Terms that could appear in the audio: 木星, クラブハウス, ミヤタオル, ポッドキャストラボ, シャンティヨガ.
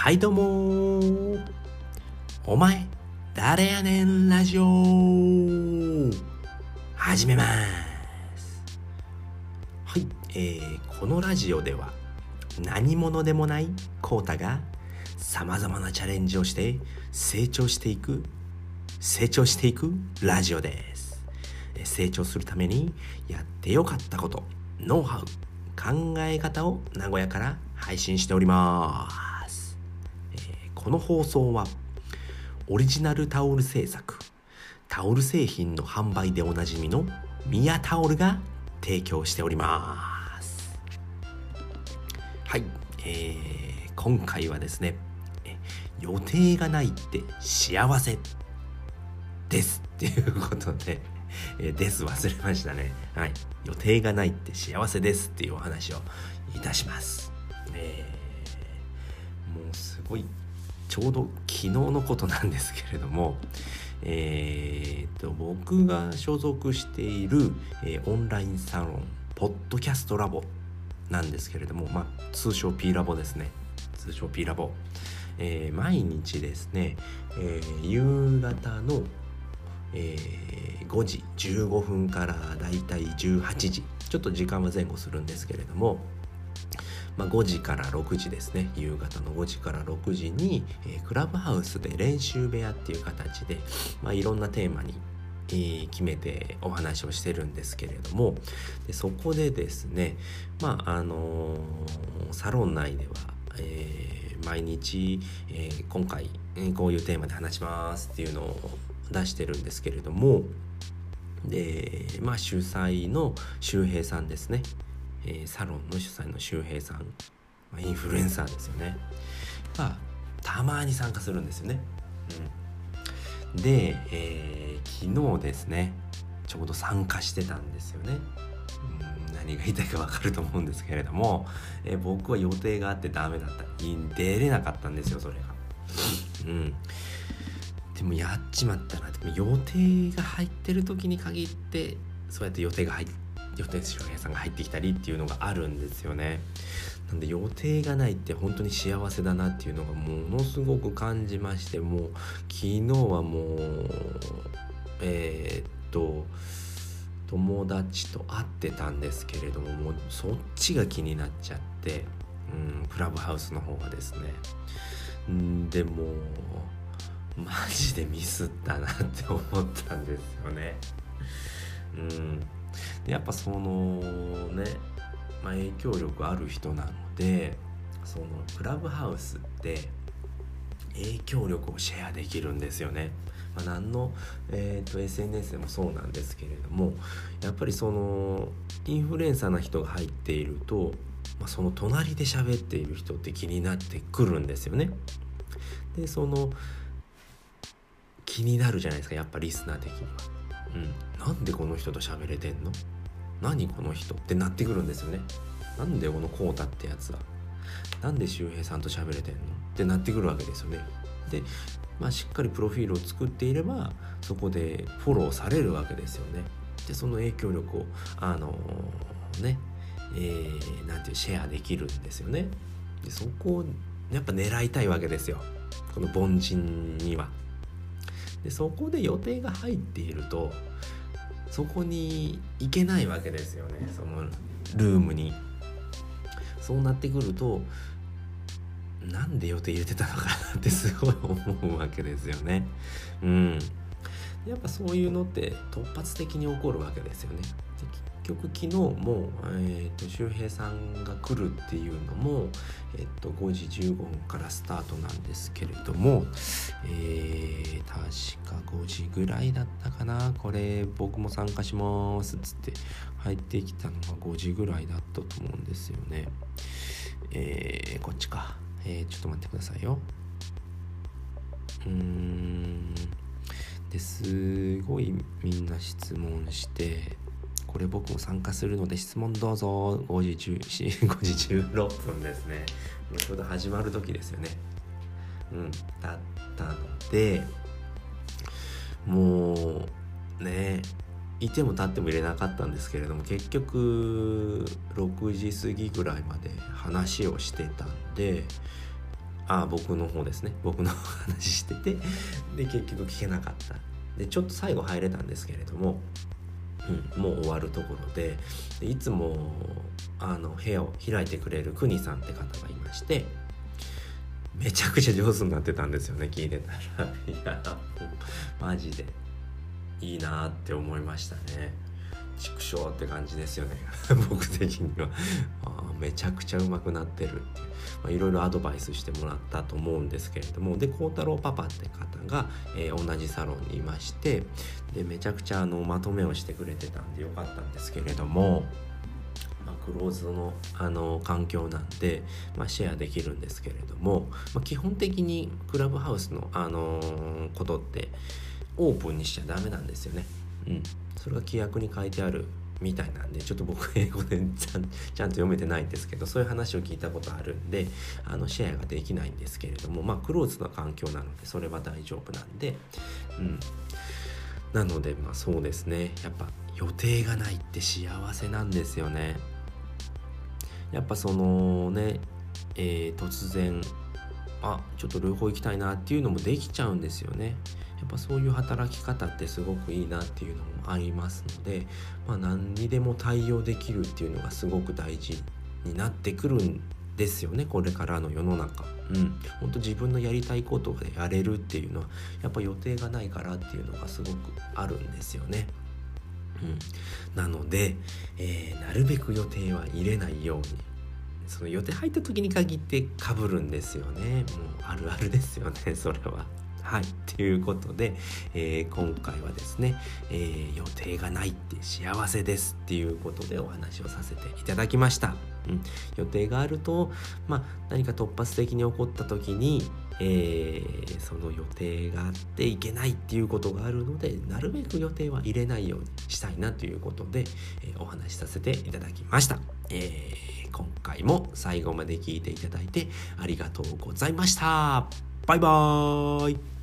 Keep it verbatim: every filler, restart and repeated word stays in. はいどうもー、お前誰やねんラジオ始めます。はい、えー、このラジオでは何者でもないコウタがさまざまなチャレンジをして成長していく成長していくラジオです。成長するためにやってよかったこと、ノウハウ、考え方を名古屋から配信しております。この放送はオリジナルタオル製作、タオル製品の販売でおなじみのミヤタオルが提供しております。はい、えー、今回はですね、予定がないって幸せですっていうことでえです忘れましたね。はい、予定がないって幸せですっていうお話をいたします。えー、もうすごいちょうど昨日のことなんですけれども、えー、と僕が所属している、えー、オンラインサロンポッドキャストラボなんですけれども、まあ、通称 P ラボですね。通称 P ラボ、えー、毎日ですね、えー、夕方の、えー、ごじじゅうごふんからだいたいじゅうはちじ、ちょっと時間は前後するんですけれども、まあ、ごじからろくじですね。夕方のごじからろくじに、えー、クラブハウスで練習部屋っていう形で、まあ、いろんなテーマに、えー、決めてお話をしてるんですけれども、でそこでですね、まああのー、サロン内では、えー、毎日、えー、今回、えー、こういうテーマで話しますっていうのを出してるんですけれども、で、まあ、主催の周平さんですね。サロンの主催の周平さん、インフルエンサーですよね。まあ、たまに参加するんですよね。うん、で、えー、昨日ですね、ちょうど参加してたんですよね。うん、何が言いたいか分かると思うんですけれども、えー、僕は予定があってダメだった。出れなかったんですよ、それが。うん、でもやっちまったな。でも予定が入ってる時に限って、そうやって予定が入って予定周平さんが入ってきたりっていうのがあるんですよね。なんで予定がないって本当に幸せだなっていうのがものすごく感じまして、もう昨日はもうえー、っと友達と会ってたんですけれども、もうそっちが気になっちゃって、うん、クラブハウスの方がですね。んでもマジでミスったなって思ったんですよね。うん。やっぱそのね、まあ、影響力ある人なので、そのクラブハウスって影響力をシェアできるんですよね。まあ、何の、えーと エスエヌエス でもそうなんですけれども、やっぱりそのインフルエンサーな人が入っていると、まあ、その隣で喋っている人って気になってくるんですよね。でその気になるじゃないですか、やっぱリスナー的には。うん、なんでこの人と喋れてんの、何この人ってなってくるんですよね。なんでこのコウタってやつは、なんで周平さんと喋れてんのってなってくるわけですよね。で、まあ、しっかりプロフィールを作っていればそこでフォローされるわけですよね。でその影響力をあのー、ね、えー、なんていうシェアできるんですよね。でそこをやっぱ狙いたいわけですよ、この凡人には。でそこで予定が入っているとそこに行けないわけですよね、そのルームに。そうなってくると、なんで予定入れてたのかなってすごい思うわけですよね。うん、やっぱそういうのって突発的に起こるわけですよね。で結局昨日も、えー、と周平さんが来るっていうのも、えー、とごじじゅうごふんからスタートなんですけれども、えー、確かごじぐらいだったかな、これ僕も参加しますっつって入ってきたのがごじぐらいだったと思うんですよね。えー、こっちか、えー、ちょっと待ってくださいよ。うーんですごいみんな質問して、これ僕も参加するので質問どうぞ。ごじじゅうろっぷんですね、ちょうど始まる時ですよね。うん、だったのでもうね、いても立っても入れなかったんですけれども、結局ろくじ過ぎぐらいまで話をしてたんで、あ僕の方ですね僕の話してて、で結局聞けなかった。でちょっと最後入れたんですけれども、うん、もう終わるところ で, でいつもあの部屋を開いてくれる国さんって方がいまして、めちゃくちゃ上手になってたんですよね、聞いてたら。いやマジでいいなって思いましたね。畜生って感じですよね僕的にはあめちゃくちゃ上手くなってるっていろいろアドバイスしてもらったと思うんですけれども、で孝太郎パパって方が、えー、同じサロンにいまして、でめちゃくちゃあのまとめをしてくれてたんでよかったんですけれども、まあ、クローズの、あの環境なんで、まあ、シェアできるんですけれども、まあ、基本的にクラブハウスの、あのー、ことってオープンにしちゃダメなんですよね。うん、それが規約に書いてあるみたいなんで、ちょっと僕英語でちゃん、ちゃんと読めてないんですけど、そういう話を聞いたことあるんであのシェアができないんですけれども、まあクローズな環境なのでそれは大丈夫なんで、うん、なのでまあそうですね、やっぱ予定がないって幸せなんですよね。やっぱそのね、えー、突然あちょっと旅行行きたいなっていうのもできちゃうんですよね。やっぱそういう働き方ってすごくいいなっていうのもありますので、まあ、何にでも対応できるっていうのがすごく大事になってくるんですよね、これからの世の中。うん、本当自分のやりたいことでやれるっていうのはやっぱ予定がないからっていうのがすごくあるんですよね。うん、なので、えー、なるべく予定は入れないように、その予定入った時に限ってかぶるんですよね。もうあるあるですよね、それは。はい、ということで、えー、今回はですね、えー、予定がないって幸せですっていうことでお話をさせていただきました。うん、予定があると、まあ、何か突発的に起こった時に、えー、その予定があっていけないっていうことがあるので、なるべく予定は入れないようにしたいなということで、えー、お話しさせていただきました。えー、今回も最後まで聞いていただいてありがとうございました。バイバーイ。